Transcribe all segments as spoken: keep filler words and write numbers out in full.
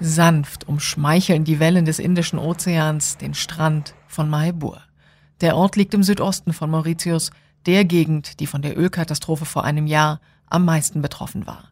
Sanft umschmeicheln die Wellen des Indischen Ozeans den Strand von Mahébourg. Der Ort liegt im Südosten von Mauritius, der Gegend, die von der Ölkatastrophe vor einem Jahr am meisten betroffen war.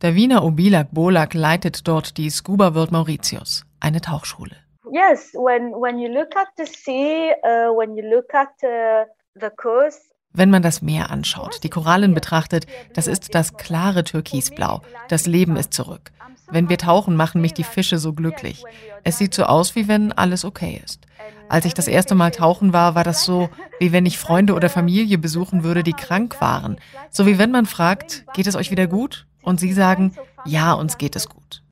Davina Obilak Bolak leitet dort die Scuba World Mauritius, eine Tauchschule. Yes, when when you look at the sea, uh, when you look at uh, the coast. Wenn man das Meer anschaut, die Korallen betrachtet, das ist das klare Türkisblau. Das Leben ist zurück. Wenn wir tauchen, machen mich die Fische so glücklich. Es sieht so aus, wie wenn alles okay ist. Als ich das erste Mal tauchen war, war das so, wie wenn ich Freunde oder Familie besuchen würde, die krank waren. So wie wenn man fragt, geht es euch wieder gut? Und sie sagen, ja, uns geht es gut.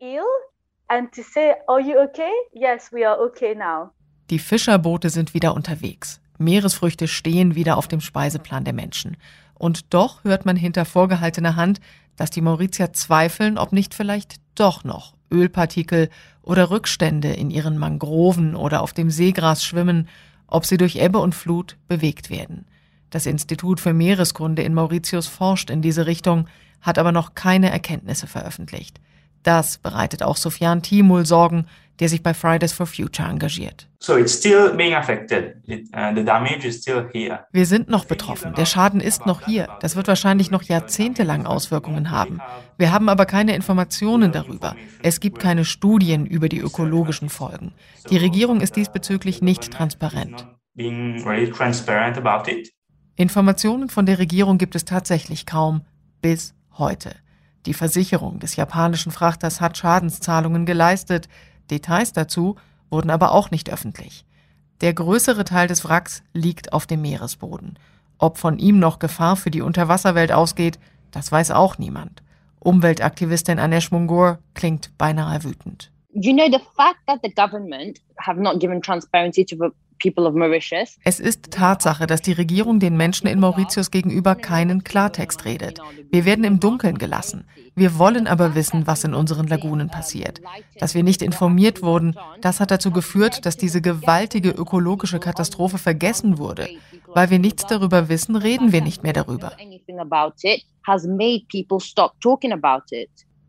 Die Fischerboote sind wieder unterwegs. Meeresfrüchte stehen wieder auf dem Speiseplan der Menschen. Und doch hört man hinter vorgehaltener Hand, dass die Mauritier zweifeln, ob nicht vielleicht doch noch Ölpartikel oder Rückstände in ihren Mangroven oder auf dem Seegras schwimmen, ob sie durch Ebbe und Flut bewegt werden. Das Institut für Meereskunde in Mauritius forscht in diese Richtung, hat aber noch keine Erkenntnisse veröffentlicht. Das bereitet auch Sofiane Timoul Sorgen, der sich bei Fridays for Future engagiert. So it's still being affected. It, uh, the damage is still here. Wir sind noch betroffen. Der Schaden ist noch hier. Das wird wahrscheinlich noch jahrzehntelang Auswirkungen haben. Wir haben aber keine Informationen darüber. Es gibt keine Studien über die ökologischen Folgen. Die Regierung ist diesbezüglich nicht transparent. Informationen von der Regierung gibt es tatsächlich kaum bis heute. Die Versicherung des japanischen Frachters hat Schadenszahlungen geleistet. Details dazu wurden aber auch nicht öffentlich. Der größere Teil des Wracks liegt auf dem Meeresboden. Ob von ihm noch Gefahr für die Unterwasserwelt ausgeht, das weiß auch niemand. Umweltaktivistin Anesh Mungur klingt beinahe wütend. You know, the fact that the government have not given transparency to the people of Mauritius. Es ist Tatsache, dass die Regierung den Menschen in Mauritius gegenüber keinen Klartext redet. Wir werden im Dunkeln gelassen. Wir wollen aber wissen, was in unseren Lagunen passiert. Dass wir nicht informiert wurden, das hat dazu geführt, dass diese gewaltige ökologische Katastrophe vergessen wurde. Weil wir nichts darüber wissen, reden wir nicht mehr darüber.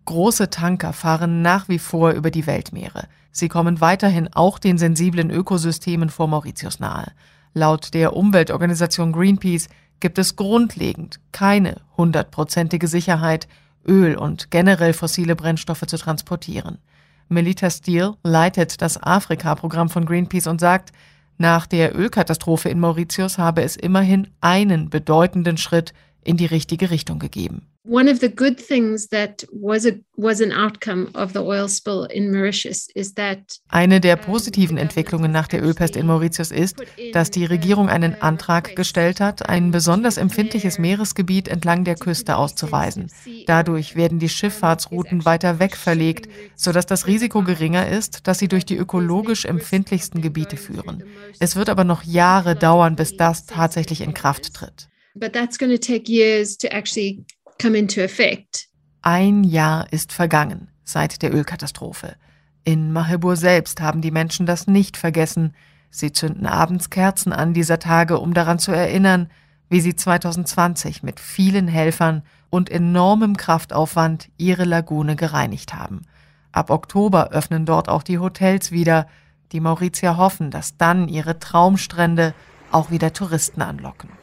Große Tanker fahren nach wie vor über die Weltmeere. Sie kommen weiterhin auch den sensiblen Ökosystemen vor Mauritius nahe. Laut der Umweltorganisation Greenpeace gibt es grundlegend keine hundertprozentige Sicherheit, Öl und generell fossile Brennstoffe zu transportieren. Melita Steele leitet das Afrika-Programm von Greenpeace und sagt, nach der Ölkatastrophe in Mauritius habe es immerhin einen bedeutenden Schritt in die richtige Richtung gegeben. One of the good things that was a, was an outcome of the oil spill in Mauritius is that Eine der positiven Entwicklungen nach der Ölpest in Mauritius ist, dass die Regierung einen Antrag gestellt hat, ein besonders empfindliches Meeresgebiet entlang der Küste auszuweisen. Dadurch werden die Schifffahrtsrouten weiter weg verlegt, sodass das Risiko geringer ist, dass sie durch die ökologisch empfindlichsten Gebiete führen. Es wird aber noch Jahre dauern, bis das tatsächlich in Kraft tritt. But that's going to take years to actually come into effect. Ein Jahr ist vergangen seit der Ölkatastrophe. In Mahébourg selbst haben die Menschen das nicht vergessen. Sie zünden abends Kerzen an dieser Tage, um daran zu erinnern, wie sie zwanzig zwanzig mit vielen Helfern und enormem Kraftaufwand ihre Lagune gereinigt haben. Ab Oktober öffnen dort auch die Hotels wieder. Die Mauritier hoffen, dass dann ihre Traumstrände auch wieder Touristen anlocken.